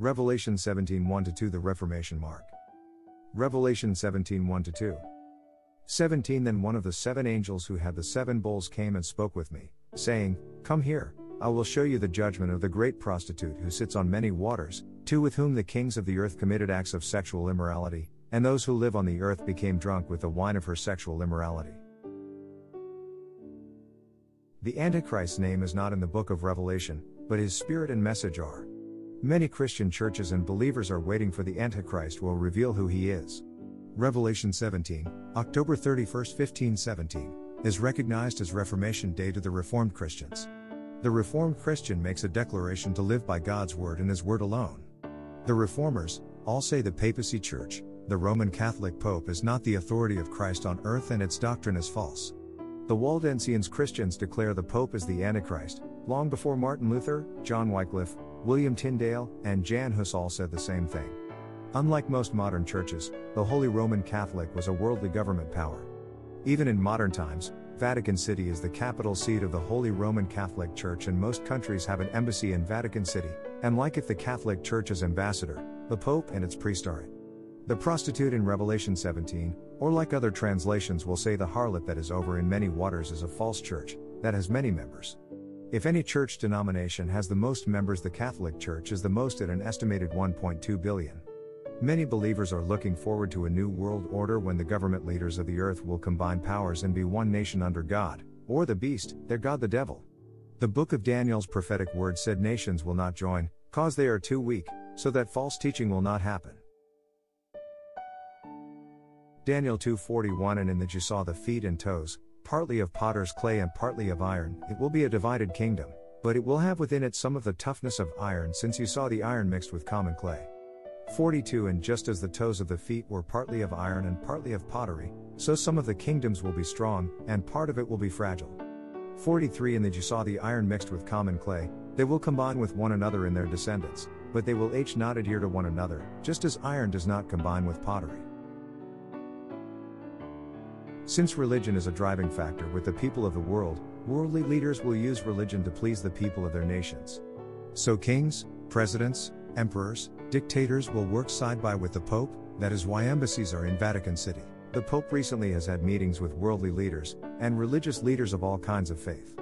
Revelation 17:1-2 The Reformation Mark. Revelation 17:1-2. 17 Then one of the seven angels who had the seven bowls came and spoke with me, saying, Come here, I will show you the judgment of the great prostitute who sits on many waters, to with whom the kings of the earth committed acts of sexual immorality, and those who live on the earth became drunk with the wine of her sexual immorality. The Antichrist's name is not in the book of Revelation, but his spirit and message are. Many Christian churches and believers are waiting for the Antichrist who will reveal who he is. Revelation 17, October 31, 1517, is recognized as Reformation Day to the Reformed Christians. The Reformed Christian makes a declaration to live by God's word and his word alone. The Reformers all say the papacy church, the Roman Catholic Pope, is not the authority of Christ on earth and its doctrine is false. The Waldensians Christians declare the Pope as the Antichrist, long before Martin Luther, John Wycliffe, William Tyndale, and Jan Hus all said the same thing. Unlike most modern churches, the Holy Roman Catholic was a worldly government power. Even in modern times, Vatican City is the capital seat of the Holy Roman Catholic Church, and most countries have an embassy in Vatican City, and like if the Catholic Church's ambassador, the Pope and its priest are it. The prostitute in Revelation 17, or like other translations will say the harlot that is over in many waters, is a false church that has many members. If any church denomination has the most members, the Catholic Church is the most at an estimated 1.2 billion. Many believers are looking forward to a new world order when the government leaders of the earth will combine powers and be one nation under God, or the beast, their god the devil. The book of Daniel's prophetic word said nations will not join, cause they are too weak, so that false teaching will not happen. Daniel 2:41 And in that you saw the feet and toes, partly of potter's clay and partly of iron. It will be a divided kingdom, but it will have within it some of the toughness of iron, since you saw the iron mixed with common clay. 42 And just as the toes of the feet were partly of iron and partly of pottery, so some of the kingdoms will be strong, and part of it will be fragile. 43 And that you saw the iron mixed with common clay, they will combine with one another in their descendants, but they will each not adhere to one another, just as iron does not combine with pottery. Since religion is a driving factor with the people of the world, worldly leaders will use religion to please the people of their nations. So kings, presidents, emperors, dictators will work side by side with the Pope. That is why embassies are in Vatican City. The Pope recently has had meetings with worldly leaders and religious leaders of all kinds of faith.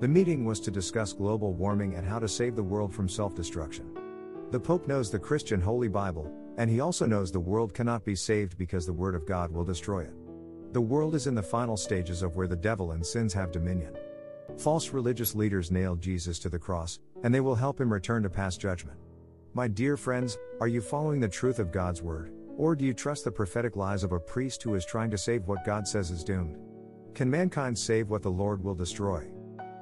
The meeting was to discuss global warming and how to save the world from self-destruction. The Pope knows the Christian Holy Bible, and he also knows the world cannot be saved because the Word of God will destroy it. The world is in the final stages of where the devil and sins have dominion. False religious leaders nailed Jesus to the cross, and they will help him return to past judgment. My dear friends, are you following the truth of God's word, or do you trust the prophetic lies of a priest who is trying to save what God says is doomed? Can mankind save what the Lord will destroy?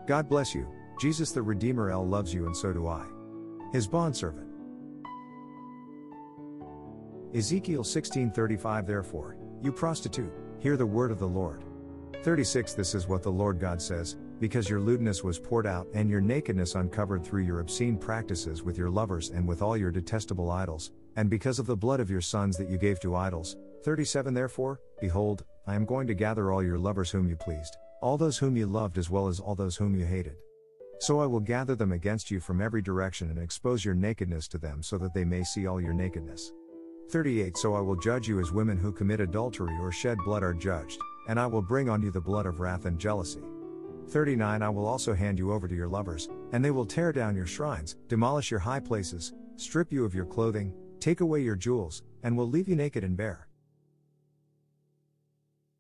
God bless you. Jesus the Redeemer L loves you, and so do I, his bondservant. Ezekiel 16:35 Therefore, you prostitute, hear the word of the Lord. 36 This is what the Lord God says, because your lewdness was poured out and your nakedness uncovered through your obscene practices with your lovers and with all your detestable idols, and because of the blood of your sons that you gave to idols. 37 Therefore, behold, I am going to gather all your lovers whom you pleased, all those whom you loved as well as all those whom you hated. So I will gather them against you from every direction and expose your nakedness to them, so that they may see all your nakedness. 38 So I will judge you as women who commit adultery or shed blood are judged, and I will bring on you the blood of wrath and jealousy. 39 I will also hand you over to your lovers, and they will tear down your shrines, demolish your high places, strip you of your clothing, take away your jewels, and will leave you naked and bare.